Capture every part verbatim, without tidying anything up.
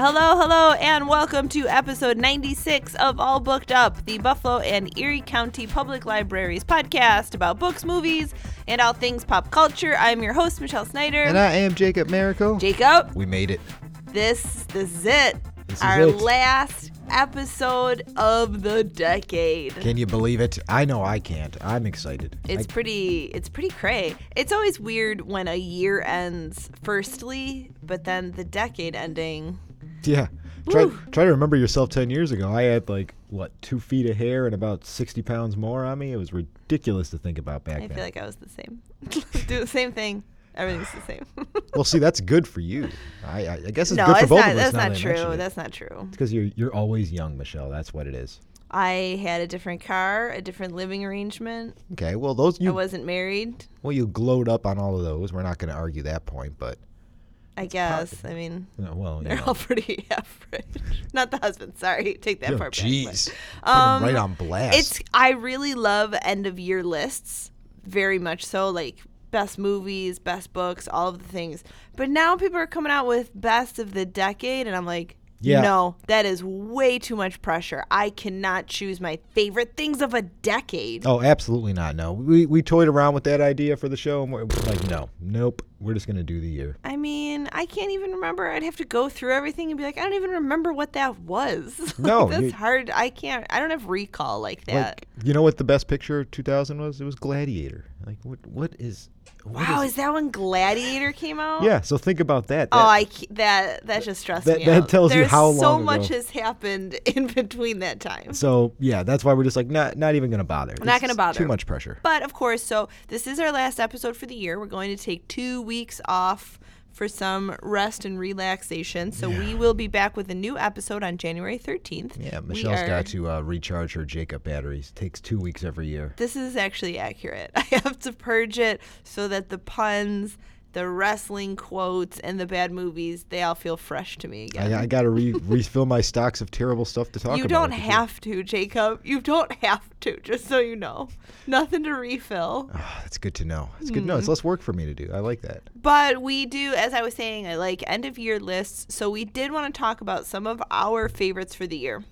Hello, hello, and welcome to episode ninety-six of All Booked Up, the Buffalo and Erie County Public Libraries podcast about books, movies, and all things pop culture. I'm your host, Michelle Snyder. And I am Jacob Marico. Jacob. We made it. This, this is it. This is Our it. last episode of the decade. Can you believe it? I know I can't. I'm excited. It's I... pretty it's pretty cray. It's always weird when a year ends firstly, but then the decade ending. Yeah. Try, try to remember yourself ten years ago. I had like, what, two feet of hair and about sixty pounds more on me. It was ridiculous to think about back I then. I feel like I was the same. Do the same thing. Everything's the same. Well, see, that's good for you. I, I, I guess it's no, good for it's both not, of us. No, that's not true. That's not true. It's because you're, you're always young, Michelle. That's what it is. I had a different car, a different living arrangement. Okay, well, those... You, I wasn't married. Well, you glowed up on all of those. We're not going to argue that point, but... I guess. Positive. I mean, no, well, they're know. all pretty average. Not the husband. Sorry. Take that Yo, part geez. back. Jeez. Um, right on blast. It's, I really love end-of-year lists, very much so, like best movies, best books, all of the things. But now people are coming out with best of the decade, and I'm like, yeah. no, that is way too much pressure. I cannot choose my favorite things of a decade. Oh, absolutely not. No. We, we toyed around with that idea for the show, and we're like, no, nope. We're just going to do the year. I mean, I can't even remember. I'd have to go through everything and be like, I don't even remember what that was. No. Like, that's you, hard. I can't. I don't have recall like that. Like, you know what the best picture of two thousand was? It was Gladiator. Like, what? what is... What wow, is, is that when Gladiator came out? Yeah, so think about that. that oh, I, that that just stressed that, me that out. That tells There's you how long so ago. much has happened in between that time. So, yeah, that's why we're just like, not, not even going to bother. We're not going to bother. Too much pressure. But, of course, so this is our last episode for the year. We're going to take two weeks off for some rest and relaxation. So yeah. we will be back with a new episode on January thirteenth. Yeah, Michelle's got to uh, recharge her Jacob batteries. Takes two weeks every year. This is actually accurate. I have to purge it so that the puns, the wrestling quotes, and the bad movies, they all feel fresh to me again. I, I got to re- refill my stocks of terrible stuff to talk about. You don't have to, Jacob. You don't have to, just so you know. Nothing to refill. Oh, that's good to know. It's good to know. It's less work for me to do. I like that. But we do, as I was saying, I like end-of-year lists, so we did want to talk about some of our favorites for the year.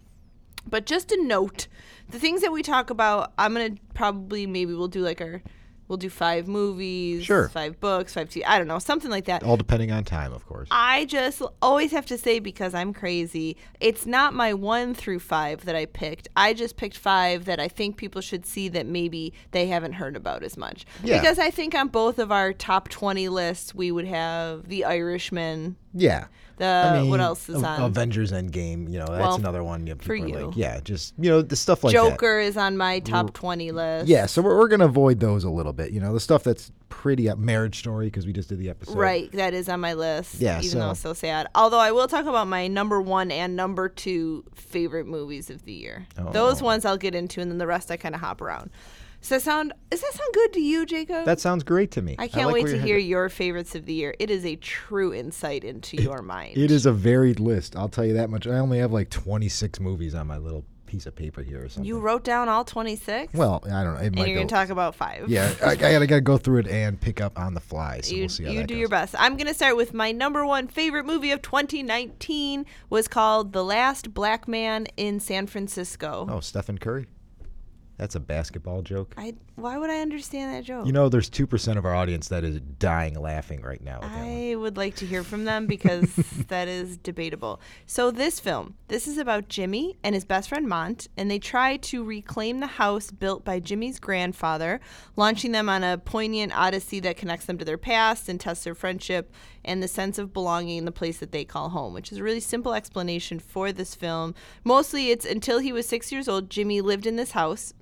But just a note, the things that we talk about, I'm going to probably, maybe we'll do like our... We'll do five movies, sure. five books, five T V, I don't know, something like that. All depending on time, of course. I just always have to say, because I'm crazy, it's not my one through five that I picked. I just picked five that I think people should see that maybe they haven't heard about as much. Yeah. Because I think on both of our top twenty lists, we would have The Irishman. Yeah. The I mean, what else is a- on? Avengers Endgame, you know, that's well, another one. Yeah, for you. Like, yeah, just, you know, the stuff like Joker that. Joker is on my top we're, twenty list. Yeah, so we're, we're going to avoid those a little bit. You know, the stuff that's pretty up. Marriage Story, because we just did the episode. Right, that is on my list, yeah, even so. though it's so sad. Although I will talk about my number one and number two favorite movies of the year. Oh. Those ones I'll get into, and then the rest I kind of hop around. Does that sound? Does that sound good to you, Jacob? That sounds great to me. I can't I like wait to hear your favorites of the year. It is a true insight into it, your mind. It is a varied list. I'll tell you that much. I only have like twenty-six movies on my little piece of paper here or something. You wrote down all twenty-six? Well, I don't know. It and might you're going to talk about five. Yeah, I, I got to go through it and pick up on the fly, so you, we'll see how you that do goes. Your best. I'm going to start with my number one favorite movie of twenty nineteen was called The Last Black Man in San Francisco. Oh, Stephen Curry. That's a basketball joke. I, why would I understand that joke? You know, there's two percent of our audience that is dying laughing right now. I would like to hear from them, because that is debatable. So this film, this is about Jimmy and his best friend Mont, and they try to reclaim the house built by Jimmy's grandfather, launching them on a poignant odyssey that connects them to their past and tests their friendship and the sense of belonging in the place that they call home, which is a really simple explanation for this film. Mostly it's until he was six years old, Jimmy lived in this house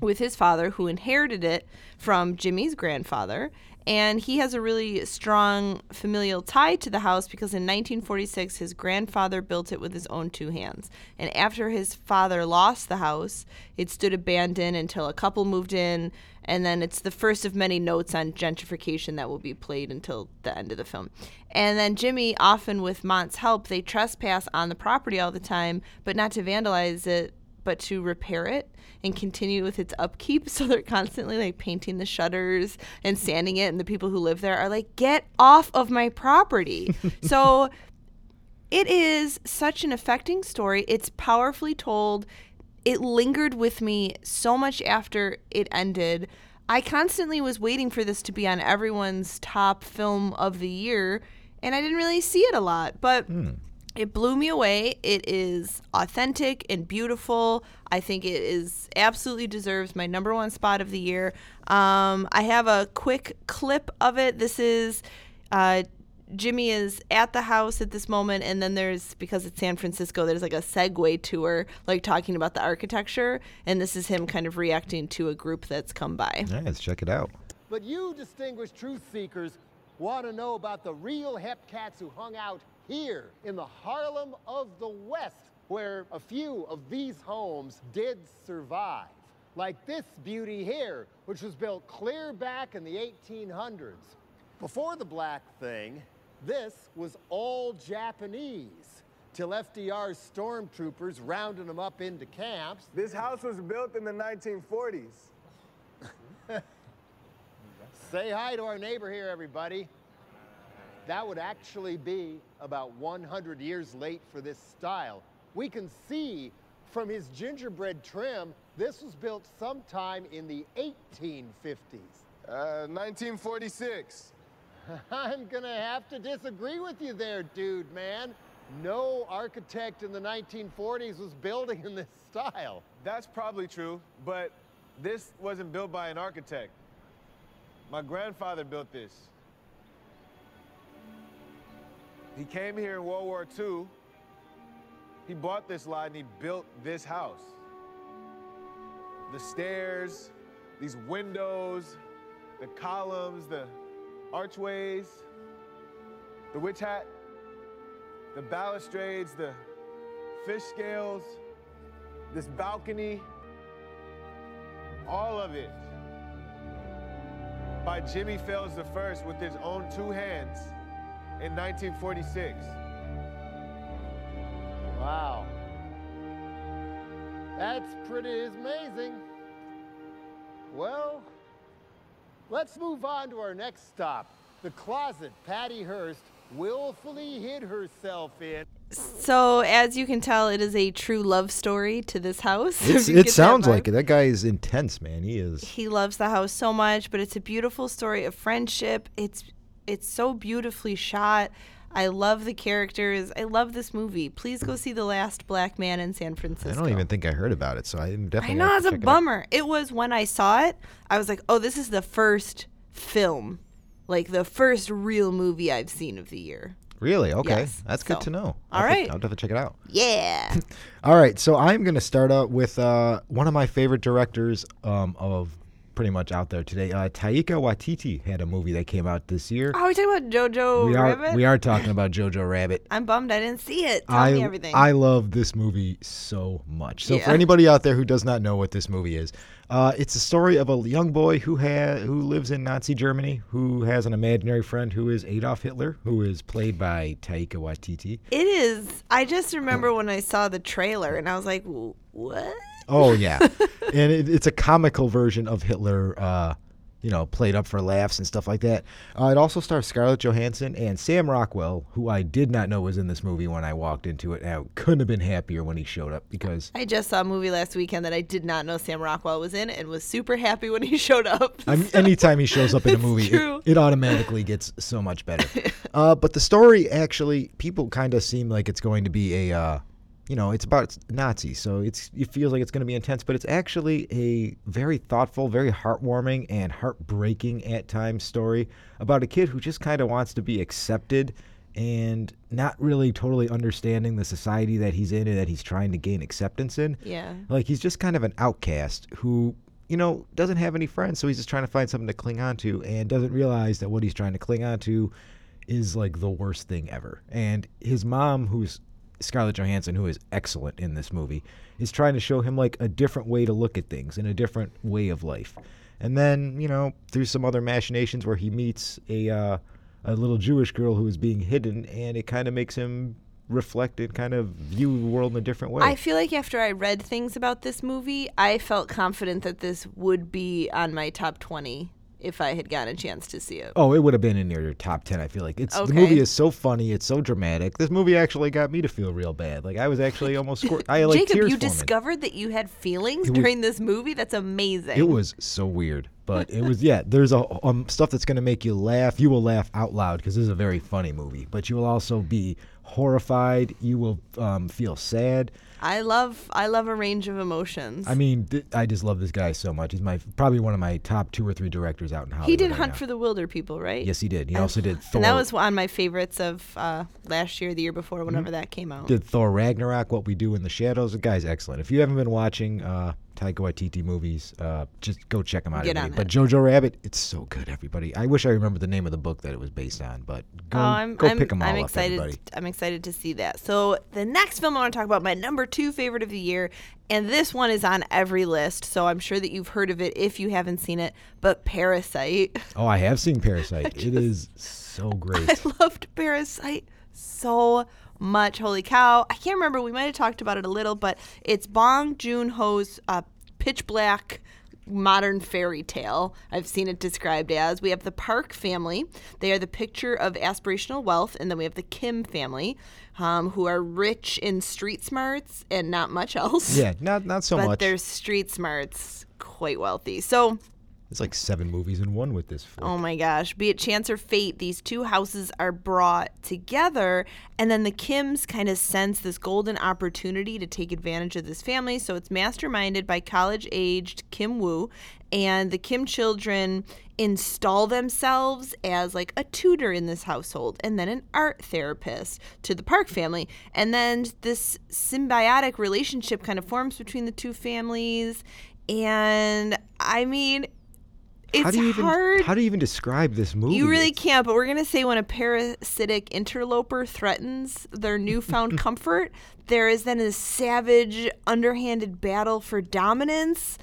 with his father, who inherited it from Jimmy's grandfather. And he has a really strong familial tie to the house, because in nineteen forty-six, his grandfather built it with his own two hands. And after his father lost the house, it stood abandoned until a couple moved in. And then it's the first of many notes on gentrification that will be played until the end of the film. And then Jimmy, often with Mont's help, they trespass on the property all the time, but not to vandalize it, but to repair it and continue with its upkeep. So they're constantly like painting the shutters and sanding it, and the people who live there are like, get off of my property. So It is such an affecting story. It's powerfully told. It lingered with me so much after it ended. I constantly was waiting for this to be on everyone's top film of the year, and I didn't really see it a lot, but mm. it blew me away. It is authentic and beautiful. I think it is absolutely deserves my number one spot of the year. Um, I have a quick clip of it. This is uh, Jimmy is at the house at this moment, and then there's, because it's San Francisco, there's like a segue tour, like talking about the architecture, and this is him kind of reacting to a group that's come by. Yeah, let's check it out. But you distinguished truth seekers want to know about the real hepcats who hung out here in the Harlem of the West, where a few of these homes did survive. Like this beauty here, which was built clear back in the eighteen hundreds. Before the black thing, this was all Japanese, till F D R's stormtroopers rounded them up into camps. This house was built in the nineteen forties. Say hi to our neighbor here, everybody. That would actually be about one hundred years late for this style. We can see from his gingerbread trim, this was built sometime in the eighteen fifties. Uh, nineteen forty-six. I'm gonna have to disagree with you there, dude, man. No architect in the nineteen forties was building in this style. That's probably true, but this wasn't built by an architect. My grandfather built this. He came here in World War Two. He bought this lot and he built this house. The stairs, these windows, the columns, the archways, the witch hat, the balustrades, the fish scales, this balcony, all of it by Jimmy Fails the First with his own two hands in nineteen forty-six. Wow. That's pretty amazing. Well, let's move on to our next stop, the closet Patty Hearst willfully hid herself in. So, as you can tell, it is a true love story to this house. It sounds like it. That guy is intense, man. He is. He loves the house so much, but it's a beautiful story of friendship. It's it's so beautifully shot. I love the characters. I love this movie. Please go see The Last Black Man in San Francisco. I don't even think I heard about it, so I'm definitely. I know, it's a bummer. It, it was when I saw it, I was like, oh, this is the first film, like the first real movie I've seen of the year. Really? Okay. Yes. That's good so, to know. All I'll right. Have, I'll definitely check it out. Yeah. All right. So I'm going to start out with uh, one of my favorite directors um, of pretty much out there today. Uh, Taika Waititi had a movie that came out this year. Oh, are we talking about Jojo we Rabbit? Are, we are talking about Jojo Rabbit. I'm bummed I didn't see it. Tell I, me everything. I love this movie so much. So yeah. For anybody out there who does not know what this movie is, uh, it's a story of a young boy who ha- who lives in Nazi Germany, who has an imaginary friend who is Adolf Hitler, who is played by Taika Waititi. It is. I just remember when I saw the trailer and I was like, what? Oh, yeah. And it, it's a comical version of Hitler, uh, you know, played up for laughs and stuff like that. Uh, it also stars Scarlett Johansson and Sam Rockwell, who I did not know was in this movie when I walked into it. And I couldn't have been happier when he showed up because... I just saw a movie last weekend that I did not know Sam Rockwell was in and was super happy when he showed up. So. I mean, anytime he shows up in a movie, it, it automatically gets so much better. uh, but the story, actually, people kind of seem like it's going to be a... Uh, You know, it's about Nazis, so it's it feels like it's going to be intense, but it's actually a very thoughtful, very heartwarming and heartbreaking at times story about a kid who just kind of wants to be accepted and not really totally understanding the society that he's in and that he's trying to gain acceptance in. Yeah. Like, he's just kind of an outcast who, you know, doesn't have any friends, so he's just trying to find something to cling on to and doesn't realize that what he's trying to cling on to is, like, the worst thing ever. And his mom, who's... Scarlett Johansson, who is excellent in this movie, is trying to show him, like, a different way to look at things and a different way of life. And then, you know, through some other machinations where he meets a uh, a little Jewish girl who is being hidden, and it kind of makes him reflect and kind of view the world in a different way. I feel like after I read things about this movie, I felt confident that this would be on my top twenty if I had gotten a chance to see it. Oh, it would have been in your top ten, I feel like. It's okay. The movie is so funny. It's so dramatic. This movie actually got me to feel real bad. Like, I was actually almost... Squir- I like Jacob, tears you forming. Discovered that you had feelings was, during this movie? That's amazing. It was so weird. But it was, yeah, there's a um, stuff that's going to make you laugh. You will laugh out loud because this is a very funny movie. But you will also be horrified. You will um, feel sad. I love I love a range of emotions. I mean, th- I just love this guy so much. He's my probably one of my top two or three directors out in Hollywood. He did right Hunt now. For the Wilder People, right? Yes, he did. He I, also did Thor. And that was one of my favorites of uh, last year, the year before, whenever mm-hmm. that came out. Did Thor Ragnarok, What We Do in the Shadows. The guy's excellent. If you haven't been watching uh, Taika Waititi movies, uh, just go check them out. Get on it. But Jojo Rabbit, it's so good, everybody. I wish I remembered the name of the book that it was based on, but go, oh, I'm, go I'm, pick them all I'm up, excited, everybody. I'm excited to see that. So the next film I want to talk about, my number two favorite of the year, and this one is on every list, so I'm sure that you've heard of it if you haven't seen it, but Parasite. Oh, I have seen Parasite. Just, it is so great. I loved Parasite so much. Holy cow. I can't remember. We might have talked about it a little, but it's Bong Joon-ho's uh, pitch black modern fairy tale, I've seen it described as. We have the Park family. They are the picture of aspirational wealth. And then we have the Kim family, um, who are rich in street smarts and not much else. Yeah, not not so but much. But they're street smarts, quite wealthy. So it's like seven movies in one with this flick. Oh my gosh. Be it chance or fate, these two houses are brought together, and then the Kims kind of sense this golden opportunity to take advantage of this family. So it's masterminded by college-aged Kim Woo, and the Kim children install themselves as like a tutor in this household and then an art therapist to the Park family. And then this symbiotic relationship kind of forms between the two families, and I mean... It's how do you even, hard. How do you even describe this movie? You really it's... can't, but we're going to say when a parasitic interloper threatens their newfound comfort, there is then a savage, underhanded battle for dominance.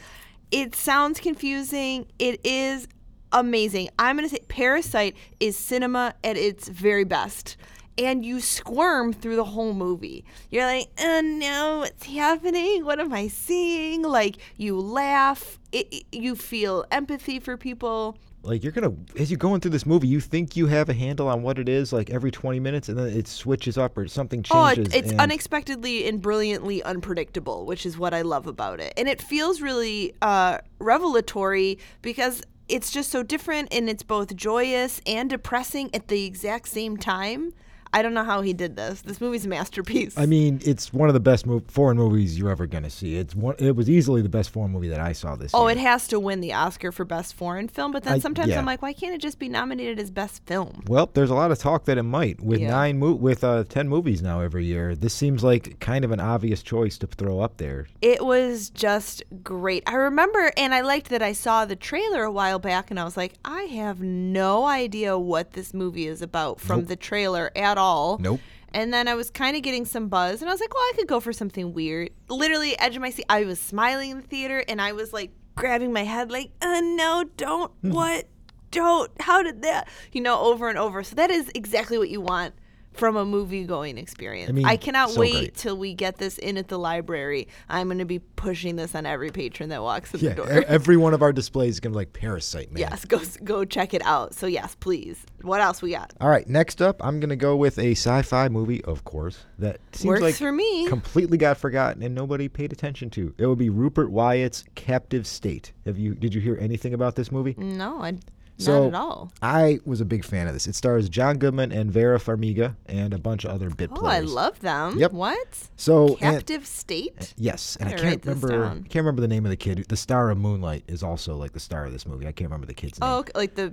It sounds confusing. It is amazing. I'm going to say Parasite is cinema at its very best. And you squirm through the whole movie. You're like, oh no, what's happening? What am I seeing? Like, you laugh. It, it, you feel empathy for people. Like, you're going to, as you're going through this movie, you think you have a handle on what it is, like, every twenty minutes, and then it switches up or something changes. Oh, it, it's and... unexpectedly and brilliantly unpredictable, which is what I love about it. And it feels really uh, revelatory because it's just so different, and it's both joyous and depressing at the exact same time. I don't know how he did this. This movie's a masterpiece. I mean, it's one of the best mo- foreign movies you're ever going to see. It's one, It was easily the best foreign movie that I saw this year. Oh, it has to win the Oscar for Best Foreign Film, but then I, sometimes yeah. I'm like, why can't it just be nominated as Best Film? Well, there's a lot of talk that it might. With yeah. nine mo- with uh, ten movies now every year, this seems like kind of an obvious choice to throw up there. It was just great. I remember, and I liked that I saw the trailer a while back, and I was like, I have no idea what this movie is about from nope. the trailer at all. Nope. And then I was kind of getting some buzz, and I was like, well, I could go for something weird. Literally, edge of my seat. I was smiling in the theater, and I was like grabbing my head like, oh, no, don't, what, don't, how did that, you know, over and over. So that is exactly what you want from a movie-going experience. I, mean, I cannot so wait great. till we get this in at the library. I'm going to be pushing this on every patron that walks in yeah, the door. E- every one of our displays is going to be like Parasite, man. Yes, go go check it out. So yes, please. What else we got? All right, next up, I'm going to go with a sci-fi movie, of course, that seems Works like for me. completely got forgotten and nobody paid attention to. It would be Rupert Wyatt's Captive State. Have you? Did you hear anything about this movie? No, I So, Not at all. I was a big fan of this. It stars John Goodman and Vera Farmiga and a bunch of other bit oh, players. Oh, I love them. Yep. What? So Captive and, State? Yes, and I, I can't remember. I can't remember the name of the kid. The star of Moonlight is also like the star of this movie. I can't remember the kid's name. Oh, okay. Like the.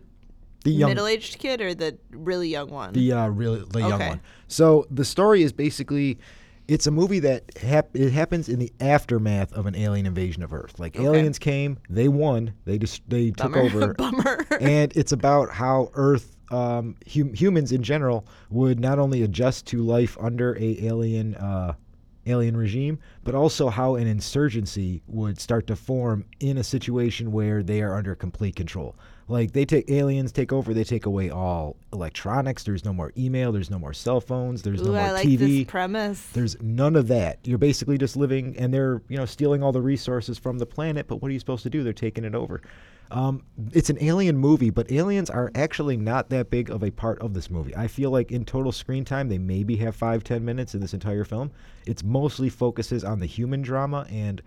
The young, middle-aged kid or the really young one? The uh, really the okay. young one. So the story is basically. It's a movie that hap- it happens in the aftermath of an alien invasion of Earth. Like, okay. aliens came, they won, they dis- they Bummer. took over. Bummer. And it's about how Earth, um, hum- humans in general, would not only adjust to life under a alien uh, alien regime, but also how an insurgency would start to form in a situation where they are under complete control. Like, they take aliens, take over, they take away all electronics. There's no more email. There's no more cell phones. There's Ooh, no more I like T V. This premise. There's none of that. You're basically just living, and they're, you know, stealing all the resources from the planet. But what are you supposed to do? They're taking it over. Um, it's an alien movie, but aliens are actually not that big of a part of this movie. I feel like in total screen time, they maybe have five, ten minutes in this entire film. It mostly focuses on the human drama and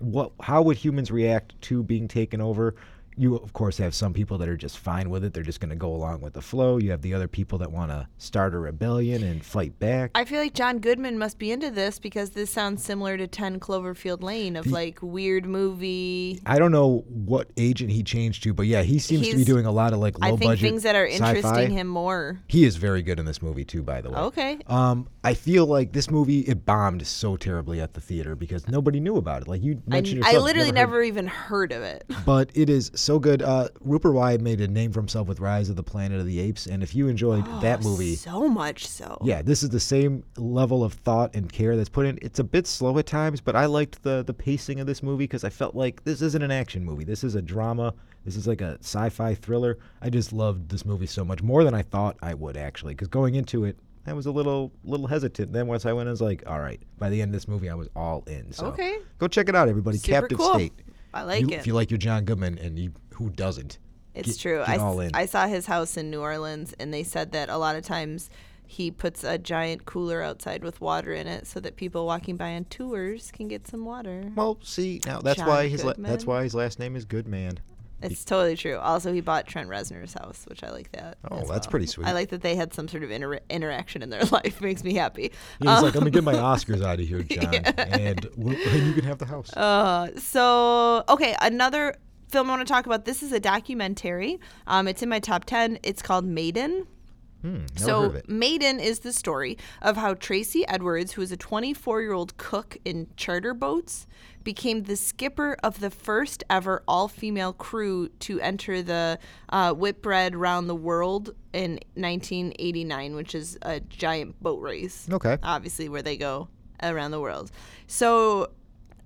what, how would humans react to being taken over. You, of course, have some people that are just fine with it. They're just going to go along with the flow. You have the other people that want to start a rebellion and fight back. I feel like John Goodman must be into this because this sounds similar to ten Cloverfield Lane of, the, like, weird movie. I don't know what agent he changed to, but, yeah, he seems He's, to be doing a lot of, like, low-budget I think things that are interesting sci-fi. Him more. He is very good in this movie, too, by the way. Okay. Um, I feel like this movie, it bombed so terribly at the theater because nobody knew about it. Like, you mentioned I, yourself. I literally never, never even heard of it. But it is... so good. Uh, Rupert Wyatt made a name for himself with Rise of the Planet of the Apes, and if you enjoyed oh, that movie... so much so. Yeah, this is the same level of thought and care that's put in. It's a bit slow at times, but I liked the, the pacing of this movie because I felt like this isn't an action movie. This is a drama. This is like a sci-fi thriller. I just loved this movie so much, more than I thought I would, actually, because going into it, I was a little little hesitant. Then once I went, I was like, all right, by the end of this movie, I was all in. So okay. Go check it out, everybody. Super Captive cool. State. I like you, it. If you like your John Goodman, and you, who doesn't? It's get, true. Get I, all in. I saw his house in New Orleans, and they said that a lot of times he puts a giant cooler outside with water in it so that people walking by on tours can get some water. Well, see, now that's John why his la- that's why his last name is Goodman. It's totally true. Also, he bought Trent Reznor's house, which I like that. Oh, that's well. pretty sweet. I like that they had some sort of inter- interaction in their life. Makes me happy. He was um, like, I'm going to get my Oscars out of here, John, yeah. and we'll, you can have the house. Uh, so, okay, another film I want to talk about. This is a documentary. Um, it's in my top ten. It's called Maiden. Hmm, so Maiden is the story of how Tracy Edwards, who is a twenty-four-year-old cook in charter boats, became the skipper of the first ever all-female crew to enter the uh, Whitbread Round the World in nineteen eighty-nine, which is a giant boat race. Okay. Obviously, where they go around the world. So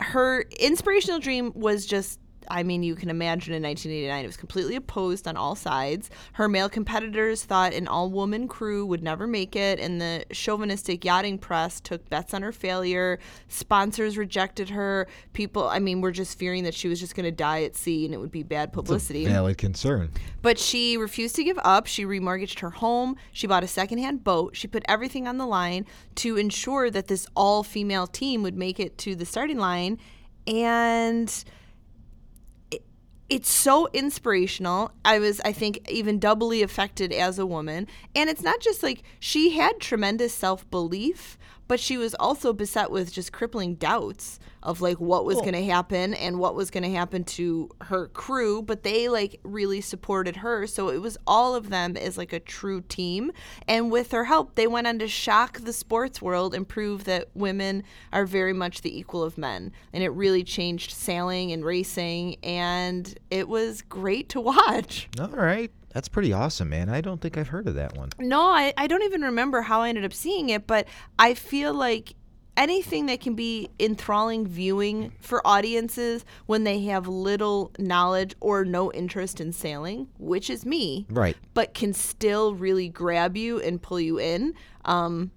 her inspirational dream was just, I mean, you can imagine in nineteen eighty-nine, it was completely opposed on all sides. Her male competitors thought an all-woman crew would never make it, and the chauvinistic yachting press took bets on her failure. Sponsors rejected her. People, I mean, were just fearing that she was just going to die at sea and it would be bad publicity. That's a valid concern. But she refused to give up. She remortgaged her home. She bought a secondhand boat. She put everything on the line to ensure that this all-female team would make it to the starting line, and... it's so inspirational. I was, I think, even doubly affected as a woman. And it's not just like she had tremendous self-belief, but she was also beset with just crippling doubts of like what was cool. going to happen and what was going to happen to her crew. But they like really supported her. So it was all of them as like a true team. And with her help, they went on to shock the sports world and prove that women are very much the equal of men. And it really changed sailing and racing. And it was great to watch. All right. That's pretty awesome, man. I don't think I've heard of that one. No, I, I don't even remember how I ended up seeing it, but I feel like anything that can be enthralling viewing for audiences when they have little knowledge or no interest in sailing, which is me, right? But can still really grab you and pull you in. Um,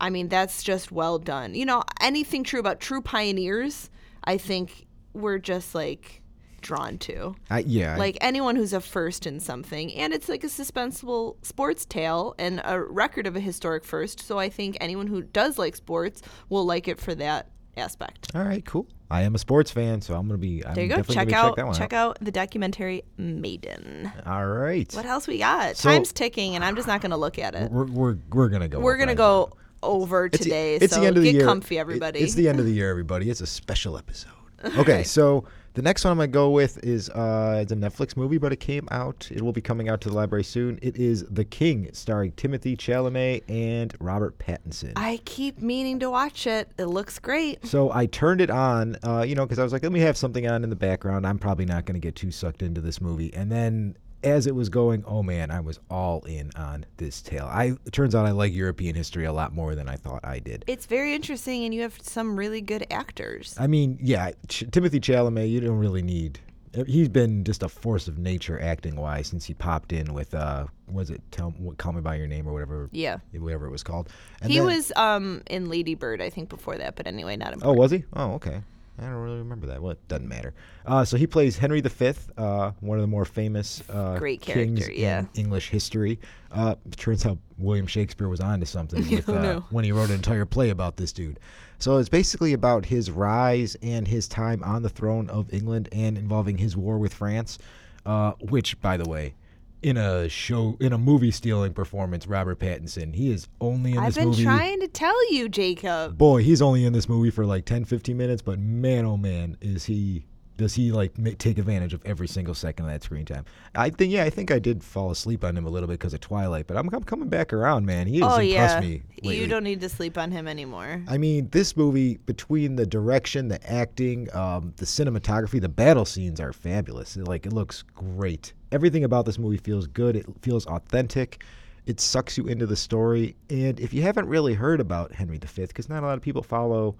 I mean, that's just well done. You know, anything true about true pioneers, I think we're just like... drawn to. Uh, yeah. Like anyone who's a first in something. And it's like a suspenseful sports tale and a record of a historic first. So I think anyone who does like sports will like it for that aspect. All right, cool. I am a sports fan, so I'm going to be I'm there you go. Check out, check that one check out. out the documentary Maiden. All right. What else we got? So, time's ticking and I'm just not going to look at it. We're we're, we're going to go. We're going to go over today. It's the, it's so the end of the year. Get comfy, everybody. It, it's the end of the year, everybody. It's a special episode. Okay, right. So the next one I'm going to go with is uh, it's a Netflix movie, but it came out. It will be coming out to the library soon. It is The King, starring Timothy Chalamet and Robert Pattinson. I keep meaning to watch it. It looks great. So I turned it on, uh, you know, because I was like, let me have something on in the background. I'm probably not going to get too sucked into this movie. And then as it was going, oh, man, I was all in on this tale. I, it turns out I like European history a lot more than I thought I did. It's very interesting, and you have some really good actors. I mean, yeah, Ch- Timothy Chalamet, you don't really need. He's been just a force of nature acting-wise since he popped in with, uh, was it Tell, Call Me By Your Name or whatever Yeah. whatever it was called. And he then, was um, in Lady Bird, I think, before that, but anyway, not important. Oh, was he? Oh, okay. I don't really remember that. Well, it doesn't matter. Uh, so he plays Henry the Fifth, uh, one of the more famous uh, Great character, kings yeah. in English history. Uh, turns out William Shakespeare was onto something with, oh, uh, no. when he wrote an entire play about this dude. So it's basically about his rise and his time on the throne of England and involving his war with France, uh, which, by the way, in a show, in a movie-stealing performance, Robert Pattinson. He is only in this movie. I've been trying to tell you, Jacob. Boy, he's only in this movie for like ten, fifteen minutes, but man, oh man, is he, does he like make, take advantage of every single second of that screen time. I think, yeah, I think I did fall asleep on him a little bit because of Twilight, but I'm, I'm coming back around, man. He has oh, impressed yeah. me lately. You don't need to sleep on him anymore. I mean, this movie, between the direction, the acting, um, the cinematography, the battle scenes are fabulous. It, like, it looks great. Everything about this movie feels good. It feels authentic. It sucks you into the story. And if you haven't really heard about Henry the Fifth, because not a lot of people follow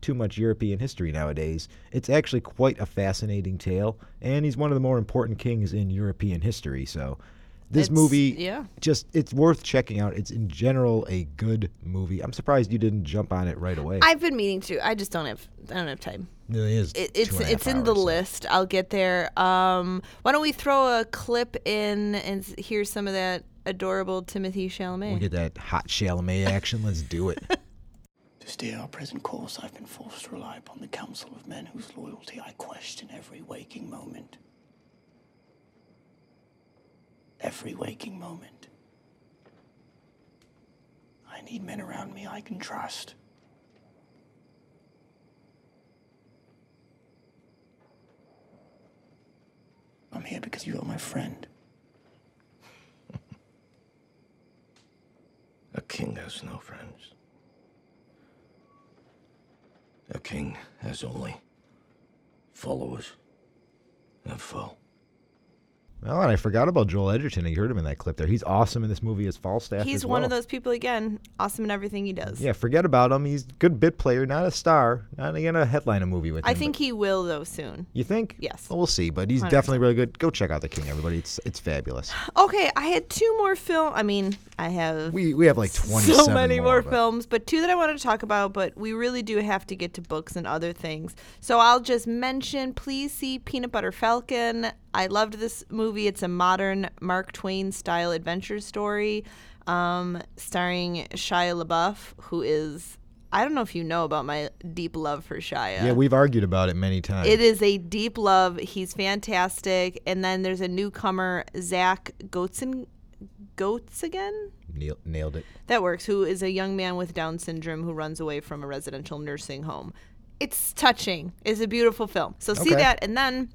too much European history nowadays, it's actually quite a fascinating tale. And he's one of the more important kings in European history. So this it's, movie, yeah. just it's worth checking out. It's in general a good movie. I'm surprised you didn't jump on it right away. I've been meaning to. I just don't have I don't have time. It is it, it's it's in the so. list. I'll get there. Um, why don't we throw a clip in and hear some of that adorable Timothy Chalamet? We get that hot Chalamet action. Let's do it. To steer our present course, I've been forced to rely upon the counsel of men whose loyalty I question every waking moment. Every waking moment. I need men around me I can trust. I'm here because you are my friend. A king has no friends. A king has only followers and foe. Well, and I forgot about Joel Edgerton. You heard him in that clip there. He's awesome in this movie as Falstaff. He's as well. One of those people, again, awesome in everything he does. Yeah, forget about him. He's a good bit player, not a star. Not going to headline a movie with him. I think he will, though, soon. You think? Yes. Well, we'll see, but he's one hundred percent definitely really good. Go check out The King, everybody. It's it's fabulous. Okay, I had two more films. I mean, I have We we have like twenty-seven so many more, more but. films, but two that I wanted to talk about, but we really do have to get to books and other things. So I'll just mention, please see Peanut Butter Falcon. I loved this movie. It's a modern Mark Twain-style adventure story um, starring Shia LaBeouf, who is, I don't know if you know about my deep love for Shia. Yeah, we've argued about it many times. It is a deep love. He's fantastic. And then there's a newcomer, Zach Goatzen, Goats again? Nailed, nailed it. That works, who is a young man with Down syndrome who runs away from a residential nursing home. It's touching. It's a beautiful film. So okay. see that, and then...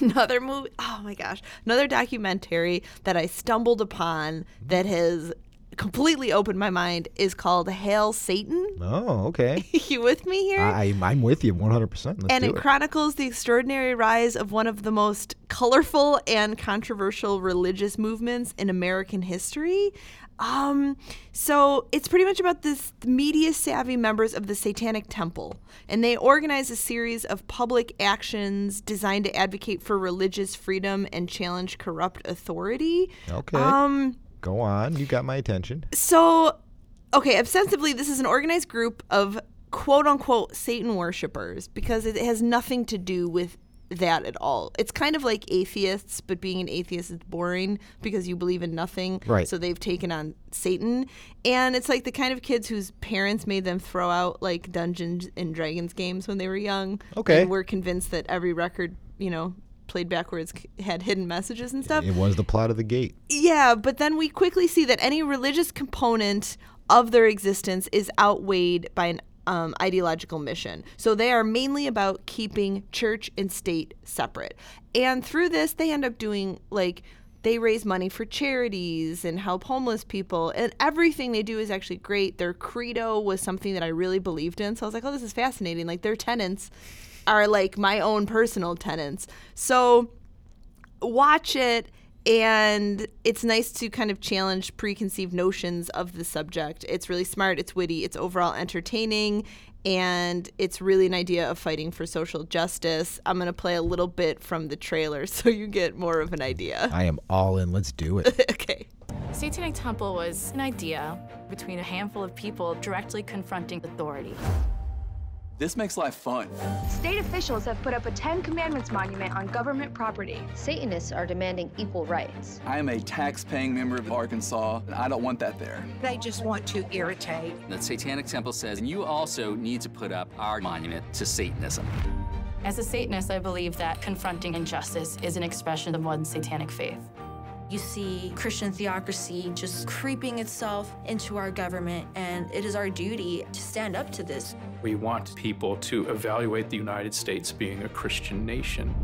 Another movie, oh my gosh, another documentary that I stumbled upon that has completely opened my mind is called Hail Satan. Oh, okay. You with me here? I, I'm with you one hundred percent. Let's and it, it chronicles the extraordinary rise of one of the most colorful and controversial religious movements in American history. Um, so it's pretty much about this media-savvy members of the Satanic Temple, and they organize a series of public actions designed to advocate for religious freedom and challenge corrupt authority. Okay. Um, go on. You got my attention. So, okay, ostensibly, this is an organized group of quote-unquote Satan worshipers because it has nothing to do with that at all. It's kind of like atheists, but being an atheist is boring because you believe in nothing. Right. So they've taken on Satan. And it's like the kind of kids whose parents made them throw out like Dungeons and Dragons games when they were young. Okay. And were convinced that every record, you know, played backwards had hidden messages and stuff. It was the plot of The Gate. Yeah, but then we quickly see that any religious component of their existence is outweighed by an Um, ideological mission. So they are mainly about keeping church and state separate. And through this, they end up doing, like, they raise money for charities and help homeless people. And everything they do is actually great. Their credo was something that I really believed in. So I was like, oh, this is fascinating. Like, their tenets are, like, my own personal tenets. So watch it. And it's nice to kind of challenge preconceived notions of the subject. It's really smart, it's witty, it's overall entertaining, and it's really an idea of fighting for social justice. I'm going to play a little bit from the trailer so you get more of an idea. I am all in. Let's do it. Okay. The Satanic Temple was an idea between a handful of people directly confronting authority. This makes life fun. State officials have put up a Ten Commandments monument on government property. Satanists are demanding equal rights. I am a tax-paying member of Arkansas, and I don't want that there. They just want to irritate. The Satanic Temple says you also need to put up our monument to Satanism. As a Satanist, I believe that confronting injustice is an expression of one's satanic faith. You see Christian theocracy just creeping itself into our government, and it is our duty to stand up to this. We want people to evaluate the United States being a Christian nation.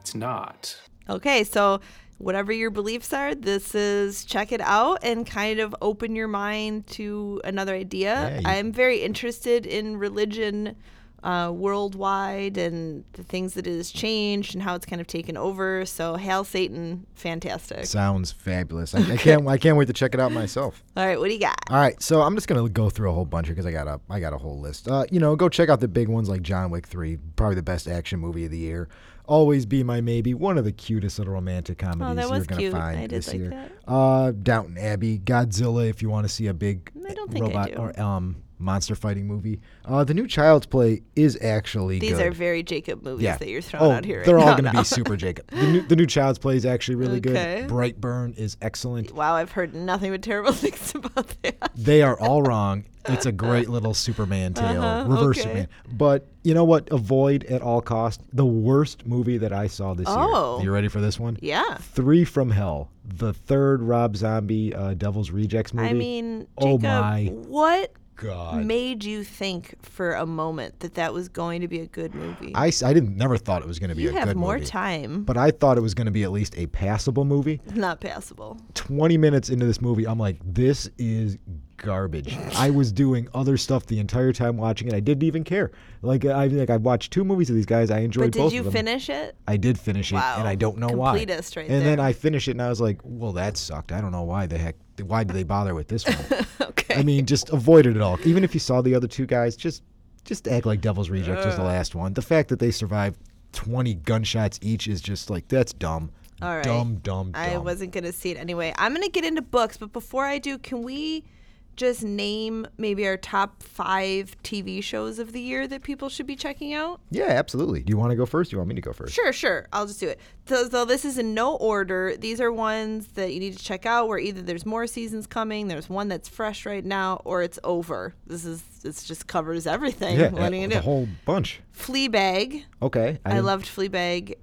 It's not. Okay, so whatever your beliefs are, this is check it out and kind of open your mind to another idea. Yeah, you- I'm very interested in religion Uh, worldwide and the things that it has changed and how it's kind of taken over. So Hail Satan, fantastic. Sounds fabulous. I, I can't I can't wait to check it out myself. All right, what do you got? All right, so I'm just going to go through a whole bunch here because I got a, I got a whole list. Uh, you know, go check out the big ones like John Wick three, probably the best action movie of the year. Always Be My Maybe, one of the cutest little romantic comedies oh, you're going to find I did this like year. That. Uh, Downton Abbey, Godzilla if you want to see a big I don't think robot I do. or um monster fighting movie. Uh, the new Child's Play is actually These good. These are very Jacob movies yeah. that you're throwing oh, out here right they're now. They're all going to no. be super Jacob. The new, the new Child's Play is actually really okay. good. Brightburn is excellent. Wow, I've heard nothing but terrible things about that. They are all wrong. It's a great little Superman tale, uh-huh, reverse okay. Superman. But you know what? Avoid at all cost the worst movie that I saw this oh. year. Are you ready for this one? Yeah. Three from Hell, the third Rob Zombie uh, Devil's Rejects movie. I mean, oh Jacob, my what? God. Made you think for a moment that that was going to be a good movie? I, I didn't, never thought it was going to be you a good movie. You have more time. But I thought it was going to be at least a passable movie. Not passable. twenty minutes into this movie, I'm like, this is garbage. I was doing other stuff the entire time watching it. I didn't even care. Like I like I watched two movies of these guys. I enjoyed both of them. But did you finish it? I did finish it, wow. and I don't know why. Completist right there. And then I finished it, and I was like, well, that sucked. I don't know why the heck. Why did they bother with this one? Okay. I mean, just avoid it at all. Even if you saw the other two guys, just just act like Devil's Rejects uh. was the last one. The fact that they survived twenty gunshots each is just like, that's dumb. All right. Dumb, dumb, dumb. I wasn't going to see it anyway. I'm going to get into books, but before I do, can we just name maybe our top five T V shows of the year that people should be checking out? Yeah, absolutely. Do you want to go first? Do you want me to go first? Sure, sure. I'll just do it. So, so this is in no order. These are ones that you need to check out where either there's more seasons coming, there's one that's fresh right now, or it's over. This is this just covers everything. Yeah, what do you do? A whole bunch. Fleabag. Okay. I, I loved Fleabag.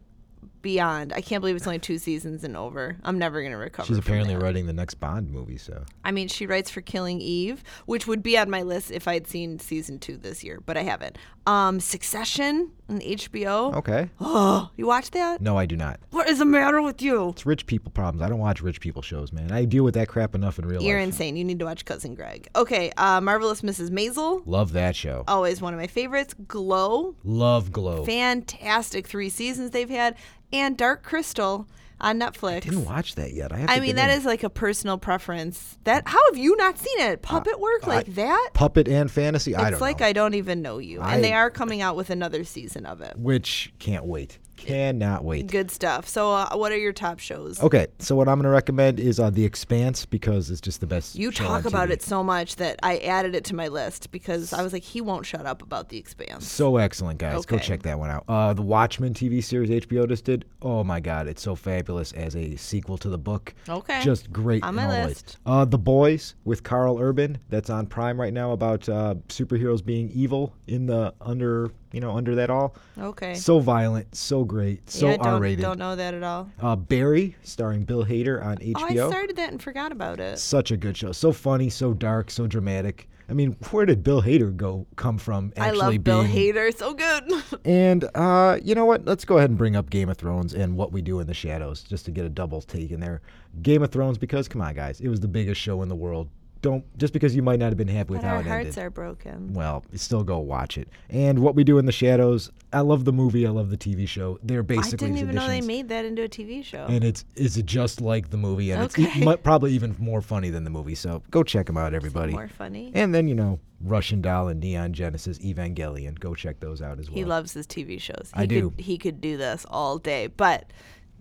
Beyond. I can't believe it's only two seasons and over. I'm never going to recover. She's apparently writing the next Bond movie, so. I mean, she writes for Killing Eve, which would be on my list if I'd seen season two this year, but I haven't. Um, Succession on H B O. Okay. Oh, you watch that? No, I do not. What is the matter with you? It's rich people problems. I don't watch rich people shows, man. I deal with that crap enough in real You're life. You're insane. You need to watch Cousin Greg. Okay, uh, Marvelous Missus Maisel. Love that show. Always one of my favorites. Glow. Love Glow. Fantastic three seasons they've had. And Dark Crystal on Netflix. I didn't watch that yet. I have I to mean, that in. Is like a personal preference. That how have you not seen it? Puppet uh, work uh, like I, that? Puppet and fantasy? It's I don't like know. I don't even know you. I, and they are coming out with another season of it. Which can't wait. Cannot wait. Good stuff. So uh, what are your top shows? Okay. So what I'm going to recommend is uh, The Expanse because it's just the best You show talk on about T V. It so much that I added it to my list because I was like, he won't shut up about The Expanse. So excellent, guys. Okay. Go check that one out. Uh, the Watchmen T V series H B O just did. Oh, my God. It's so fabulous as a sequel to the book. Okay. Just great. On my list. Uh, the Boys with Carl Urban. That's on Prime right now about uh, superheroes being evil in the under... You know, under that all. Okay. So violent, so great, so yeah, don't, R-rated. Don't know that at all. Uh, Barry, starring Bill Hader on H B O. Oh, I started that and forgot about it. Such a good show. So funny, so dark, so dramatic. I mean, where did Bill Hader go come from? Actually, I love Bill being... Hader. So good. And uh, you know what? Let's go ahead and bring up Game of Thrones and What We Do in the Shadows just to get a double take in there. Game of Thrones because, come on, guys, it was the biggest show in the world. Don't just because you might not have been happy with but how it ended. Our hearts are broken. Well, still go watch it. And What We Do in the Shadows. I love the movie. I love the T V show. They're basically. I didn't even know they made that into a T V show. And it's is just like the movie, and okay. it's e- probably even more funny than the movie. So go check them out, everybody. More funny. And then you know. Russian Doll and Neon Genesis Evangelion. Go check those out as well. He loves his T V shows. He I could, do. He could do this all day, but.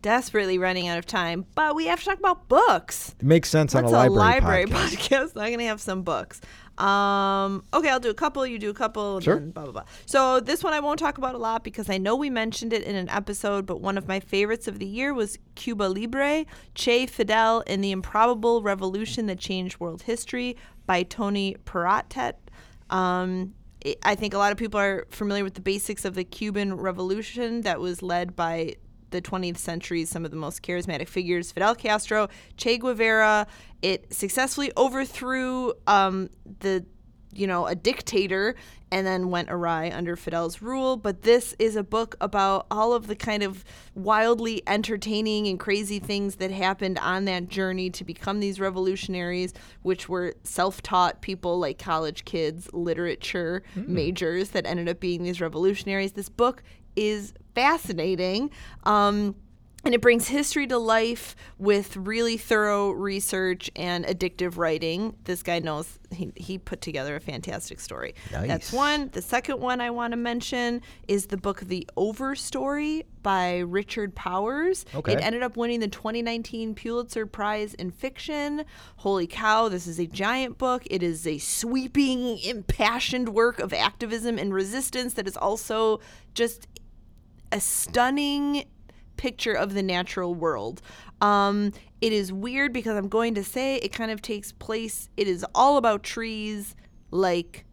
desperately running out of time, but we have to talk about books. It makes sense. That's on a library, a library podcast. podcast. I'm going to have some books. Um, okay, I'll do a couple. You do a couple. Sure. And blah, blah, blah. So this one I won't talk about a lot because I know we mentioned it in an episode, but one of my favorites of the year was Cuba Libre, Che Fidel and the Improbable Revolution That Changed World History by Tony Peratet. Um, it, I think a lot of people are familiar with the basics of the Cuban Revolution that was led by the twentieth century, some of the most charismatic figures, Fidel Castro, Che Guevara. It successfully overthrew um, the, you know, a dictator and then went awry under Fidel's rule. But this is a book about all of the kind of wildly entertaining and crazy things that happened on that journey to become these revolutionaries, which were self-taught people like college kids, literature mm. majors that ended up being these revolutionaries. This book is fascinating, um, and it brings history to life with really thorough research and addictive writing. This guy knows. He, he put together a fantastic story. Nice. That's one. The second one I want to mention is the book The Overstory by Richard Powers. Okay. It ended up winning the twenty nineteen Pulitzer Prize in Fiction. Holy cow, this is a giant book. It is a sweeping, impassioned work of activism and resistance that is also just a stunning picture of the natural world. Um, it is weird because I'm going to say it kind of takes place, it is all about trees, like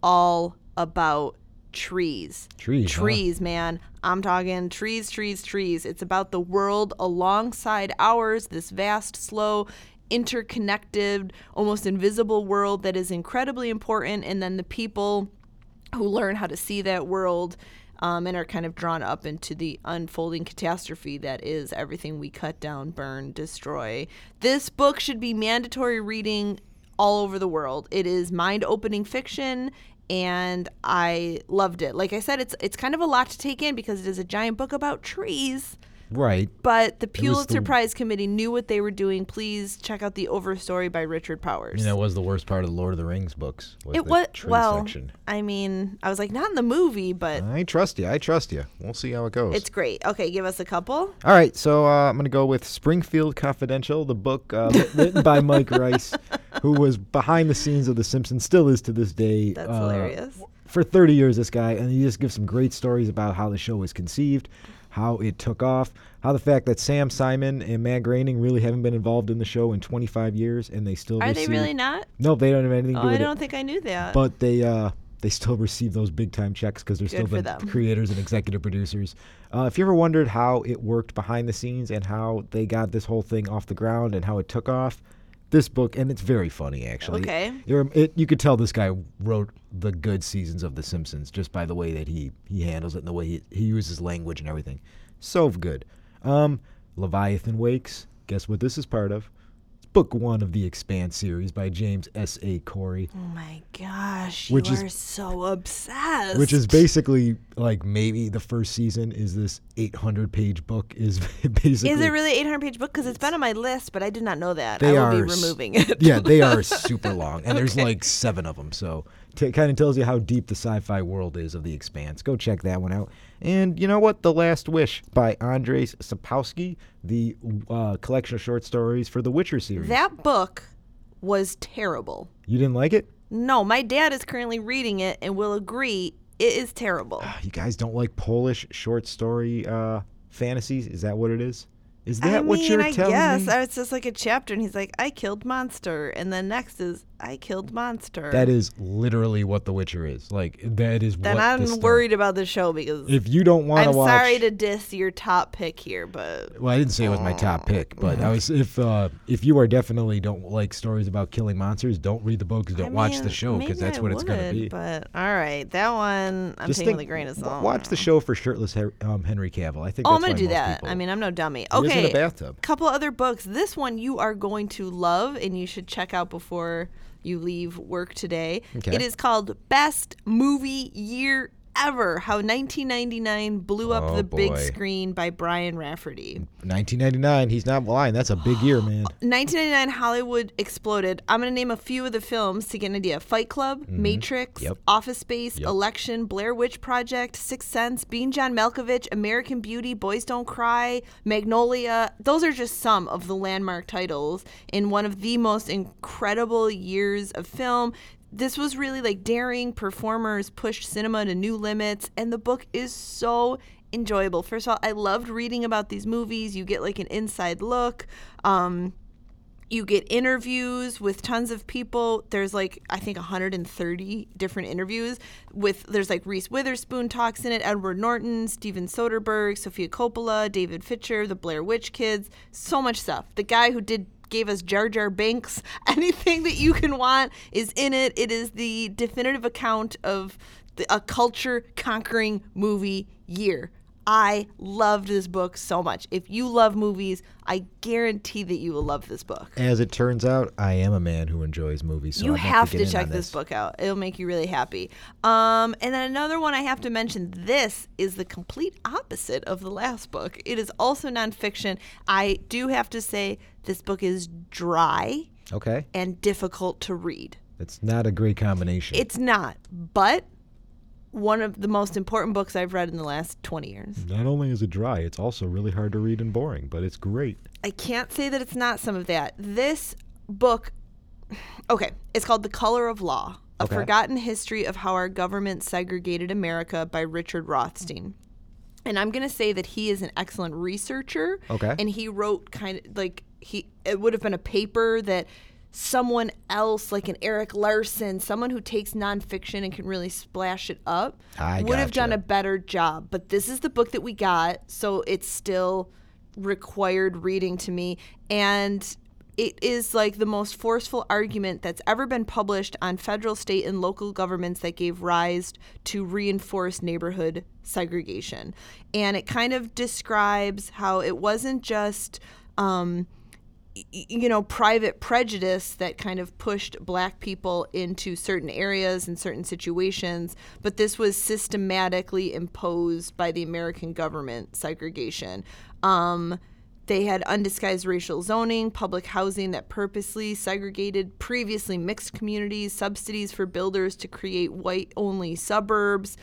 all about trees. Trees, trees, huh? Man. I'm talking trees, trees, trees. It's about the world alongside ours, this vast, slow, interconnected, almost invisible world that is incredibly important, and then the people who learn how to see that world Um, and are kind of drawn up into the unfolding catastrophe that is everything we cut down, burn, destroy. This book should be mandatory reading all over the world. It is mind-opening fiction, and I loved it. Like I said, it's it's kind of a lot to take in because it is a giant book about trees. Right. But the Pulitzer the... Prize Committee knew what they were doing. Please check out The Overstory by Richard Powers. You know, that was the worst part of the Lord of the Rings books. Was it was, well, section. I mean, I was like, not in the movie, but. I trust you. I trust you. We'll see how it goes. It's great. Okay, give us a couple. All right, so uh, I'm going to go with Springfield Confidential, the book uh, written by Mike Reiss, who was behind the scenes of The Simpsons, still is to this day. That's uh, hilarious. For thirty years, this guy, and he just gives some great stories about how the show was conceived, how it took off, how the fact that Sam Simon and Matt Groening really haven't been involved in the show in twenty-five years, and they still are receive, they really not? No, they don't have anything to do oh, with it. I don't it. think I knew that. But they uh, they still receive those big time checks because they're Good still the creators and executive producers. Uh, if you ever wondered how it worked behind the scenes and how they got this whole thing off the ground and how it took off, this book, and it's very funny, actually. Okay. It, it, you could tell this guy wrote the good seasons of The Simpsons just by the way that he, he handles it and the way he, he uses language and everything. So good. Um, Leviathan Wakes. Guess what this is part of? It's book one of The Expanse series by James S. A. Corey. Oh, my gosh. You are so obsessed. Which is basically, like, maybe the first season is this eight hundred page book is basically. Is it really eight hundred page book? Because it's been on my list, but I did not know that. They I will are, be removing it. Yeah, they are super long. And okay. There's like seven of them. So it kind of tells you how deep the sci-fi world is of The Expanse. Go check that one out. And you know what? The Last Wish by Andrzej Sapkowski, the uh, collection of short stories for the Witcher series. That book was terrible. You didn't like it? No, my dad is currently reading it and will agree it is terrible. You guys don't like Polish short story uh, fantasies? Is that what it is? Is that I what mean, you're I telling guess. me? I guess. It's just like a chapter, and he's like, I killed monster. And then next is, I killed monster. That is literally what The Witcher is. Like, that is then what Then I'm worried about the show because if you don't want to watch. I'm sorry to diss your top pick here, but. Well, I didn't say it was my top pick, but I was if uh, if you are definitely don't like stories about killing monsters, don't read the books, don't I mean, watch the show because that's I what would, it's going to be. But, all right, that one, I'm just taking think, the grain of salt. Watch the show for shirtless um, Henry Cavill. I think oh, that's I'm going to do that. People, I mean, I'm no dummy. Okay. In a bathtub. Couple other books. This one you are going to love, and you should check out before you leave work today. Okay. It is called Best Movie Year ever how nineteen ninety-nine blew up oh, the boy. big screen by Brian Rafferty. nineteen ninety-nine, he's not lying. That's a big year, man. nineteen ninety-nine, Hollywood exploded. I'm going to name a few of the films to get an idea. Fight Club, mm-hmm. Matrix, yep. Office Space, yep. Election, Blair Witch Project, Sixth Sense, Being John Malkovich, American Beauty, Boys Don't Cry, Magnolia. Those are just some of the landmark titles in one of the most incredible years of film. This was really like daring performers pushed cinema to new limits, and the book is so enjoyable. First of all, I loved reading about these movies. You get like an inside look. Um, you get interviews with tons of people. There's like, I think one hundred thirty different interviews with, there's like Reese Witherspoon talks in it, Edward Norton, Steven Soderbergh, Sofia Coppola, David Fincher, the Blair Witch Kids, so much stuff. The guy who did gave us Jar Jar Binks. Anything that you can want is in it. It is the definitive account of the, a culture-conquering movie year. I loved this book so much. If you love movies, I guarantee that you will love this book. As it turns out, I am a man who enjoys movies. So you have, have to, to check this. this book out. It'll make you really happy. Um, and then another one I have to mention, this is the complete opposite of the last book. It is also nonfiction. I do have to say this book is dry okay. and difficult to read. It's not a great combination. It's not, but... one of the most important books I've read in the last twenty years. Not only is it dry, it's also really hard to read and boring, but it's great. I can't say that it's not some of that. This book, okay, it's called The Color of Law, A okay. Forgotten History of How Our Government Segregated America by Richard Rothstein. And I'm going to say that he is an excellent researcher. Okay. And he wrote kind of like, he it would have been a paper that someone else, like an Eric Larson, someone who takes nonfiction and can really splash it up, I would gotcha. have done a better job. But this is the book that we got, so it's still required reading to me. And it is like the most forceful argument that's ever been published on federal, state, and local governments that gave rise to reinforced neighborhood segregation. And it kind of describes how it wasn't just... Um, you know, private prejudice that kind of pushed black people into certain areas and certain situations, but this was systematically imposed by the American government segregation. Um, they had undisguised racial zoning, public housing that purposely segregated previously mixed communities, subsidies for builders to create white-only suburbs,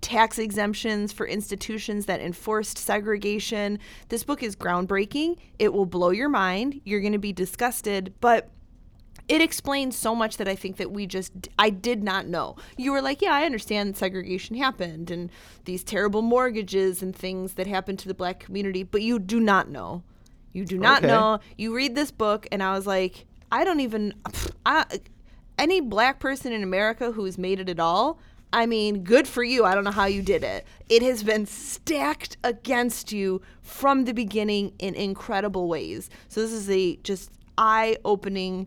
tax exemptions for institutions that enforced segregation. This book is groundbreaking. It will blow your mind. You're going to be disgusted, but it explains so much that I think that we just, I did not know. You were like, yeah, I understand segregation happened and these terrible mortgages and things that happened to the black community, but you do not know. You do not okay. know. You read this book and I was like, I don't even, I, any black person in America who's made it at all, I mean, good for you. I don't know how you did it. It has been stacked against you from the beginning in incredible ways. So this is a just eye-opening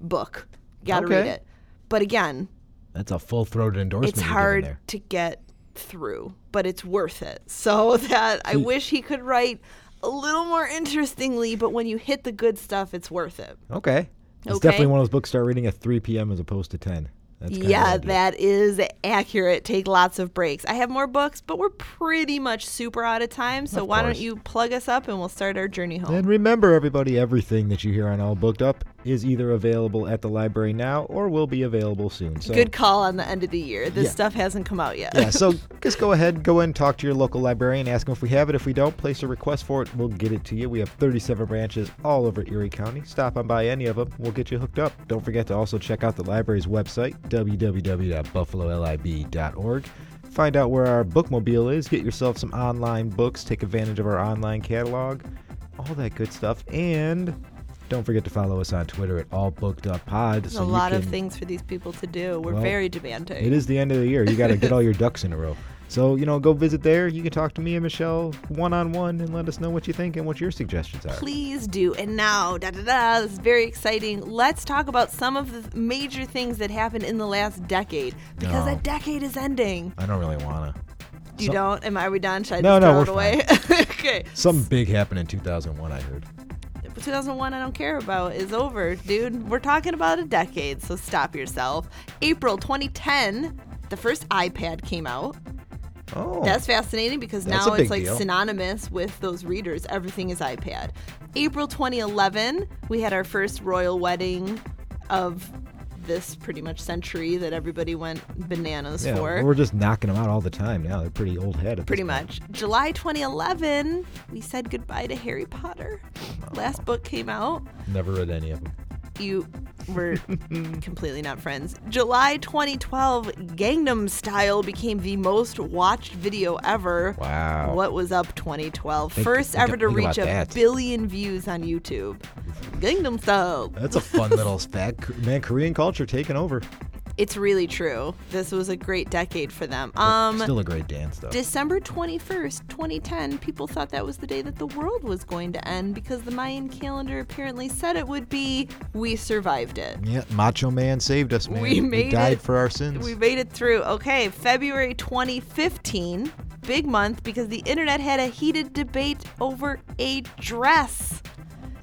book. You gotta okay. read it. But again, that's a full-throated endorsement. It's hard there. to get through, but it's worth it. So that I wish he could write a little more interestingly, but when you hit the good stuff, it's worth it. Okay. It's okay? definitely one of those books start reading at three p.m. as opposed to ten. Yeah, that is accurate. Take lots of breaks. I have more books, but we're pretty much super out of time, so why don't you plug us up and we'll start our journey home. And remember, everybody, everything that you hear on All Booked Up is either available at the library now or will be available soon. So, good call on the end of the year. This yeah. stuff hasn't come out yet. Yeah, so just go ahead, go in, talk to your local librarian, ask them if we have it. If we don't, place a request for it. We'll get it to you. We have thirty-seven branches all over Erie County. Stop on by any of them. We'll get you hooked up. Don't forget to also check out the library's website, w w w dot buffalo lib dot org. Find out where our bookmobile is. Get yourself some online books. Take advantage of our online catalog. All that good stuff. And... don't forget to follow us on Twitter at all booked up pod. There's so a lot can, of things for these people to do. We're well, very demanding. It is the end of the year. You got to get all your ducks in a row. So, you know, go visit there. You can talk to me and Michelle one-on-one and let us know what you think and what your suggestions are. Please do. And now, da-da-da, this is very exciting. Let's talk about some of the major things that happened in the last decade. Because no. a decade is ending. I don't really want to. You some, don't? Am I, are we done? Should I no, just throw no, it away? Okay. Something big happened in two thousand one, I heard. two thousand one I don't care about is over, dude. We're talking about a decade, so stop yourself. April twenty ten, the first iPad came out. Oh. That's fascinating because That's now it's like deal. synonymous with those readers. Everything is iPad. April twenty eleven, we had our first royal wedding of this pretty much century that everybody went bananas yeah, for. We're just knocking them out all the time now. They're pretty old head. Pretty much. July twenty eleven, we said goodbye to Harry Potter. Last book came out. Never read any of them. You were completely not friends. July twenty twelve, Gangnam Style became the most watched video ever. Wow. What was up twenty twelve? Think, First think, ever to reach a that. billion views on YouTube. Gangnam Style. That's a fun little fact. Man, Korean culture taking over. It's really true. This was a great decade for them. Um, Still a great dance, though. December twenty-first, twenty ten, people thought that was the day that the world was going to end because the Mayan calendar apparently said it would be. We survived it. Yeah, Macho Man saved us, man. We, made we died it. for our sins. We made it through. Okay, February twenty fifteen, big month because the internet had a heated debate over a dress.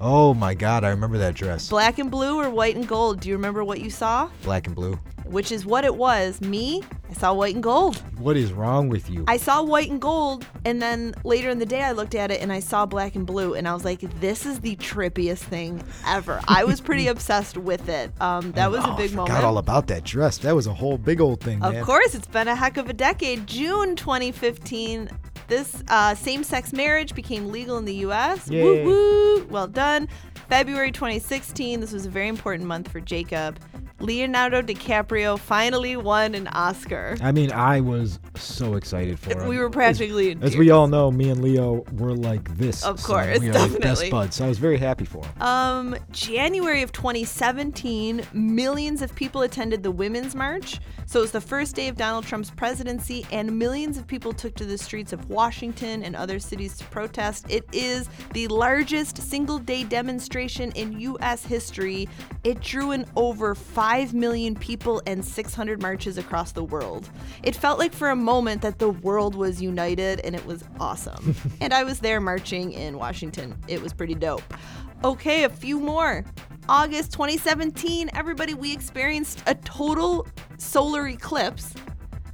Oh, my God. I remember that dress. Black and blue or white and gold? Do you remember what you saw? Black and blue. Which is what it was. Me, I saw white and gold. What is wrong with you? I saw white and gold, and then later in the day I looked at it and I saw black and blue, and I was like, this is the trippiest thing ever. I was pretty obsessed with it. Um, that was oh, a big I moment. I forgot all about that dress. That was a whole big old thing, man. Of course. It's been a heck of a decade. June twenty fifteen. This uh, same-sex marriage became legal in the U S Yay. Woo woo! Well done. February twenty sixteen. This was a very important month for Jacob. Leonardo DiCaprio finally won an Oscar. I mean, I was so excited for it. We were practically... As, as we all know, me and Leo were like this. Of course, so we definitely. We are best buds, so I was very happy for him. Um, January of twenty seventeen, millions of people attended the Women's March. So it was the first day of Donald Trump's presidency, and millions of people took to the streets of Washington and other cities to protest. It is the largest single-day demonstration in U S history. It drew in over five million people and six hundred marches across the world. It felt like for a moment that the world was united, and it was awesome. And I was there marching in Washington. It was pretty dope. Okay, a few more. August twenty seventeen, everybody, we experienced a total solar eclipse.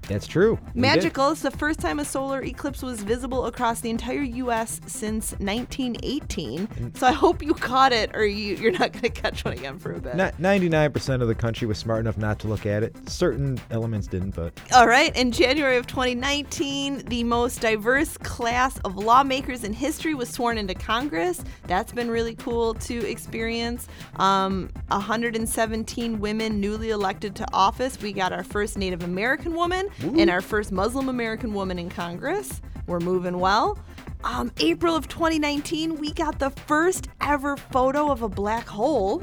That's true. We Magical. Did. It's the first time a solar eclipse was visible across the entire U S since nineteen eighteen. So I hope you caught it, or you, you're not going to catch one again for a bit. Not ninety-nine percent of the country was smart enough not to look at it. Certain elements didn't, but... All right. In January of twenty nineteen, the most diverse class of lawmakers in history was sworn into Congress. That's been really cool to experience. Um, one hundred seventeen women newly elected to office. We got our first Native American woman. Ooh. And our first Muslim American woman in Congress. We're moving well. Um, April of twenty nineteen, we got the first ever photo of a black hole.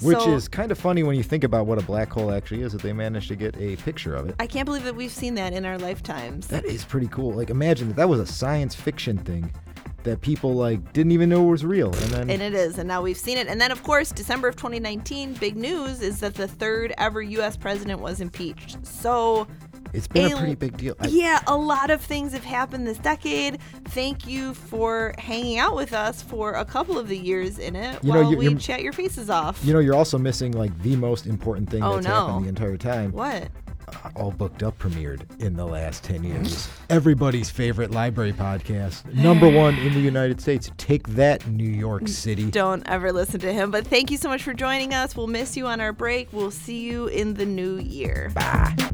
Which so, is kind of funny when you think about what a black hole actually is, that they managed to get a picture of it. I can't believe that we've seen that in our lifetimes. That is pretty cool. Like, imagine that that was a science fiction thing that people like didn't even know was real. And then and it is, and now we've seen it. And then, of course, December of twenty nineteen, big news is that the third ever U S president was impeached. So... It's been a, a pretty big deal. I, yeah, a lot of things have happened this decade. Thank you for hanging out with us for a couple of the years in it you while know, you're, we you're, chat your faces off. You know, you're also missing like the most important thing oh, that's no. happened the entire time. What? Uh, All Booked Up premiered in the last ten years. Everybody's favorite library podcast. Number one in the United States. Take that, New York City. Don't ever listen to him. But thank you so much for joining us. We'll miss you on our break. We'll see you in the new year. Bye.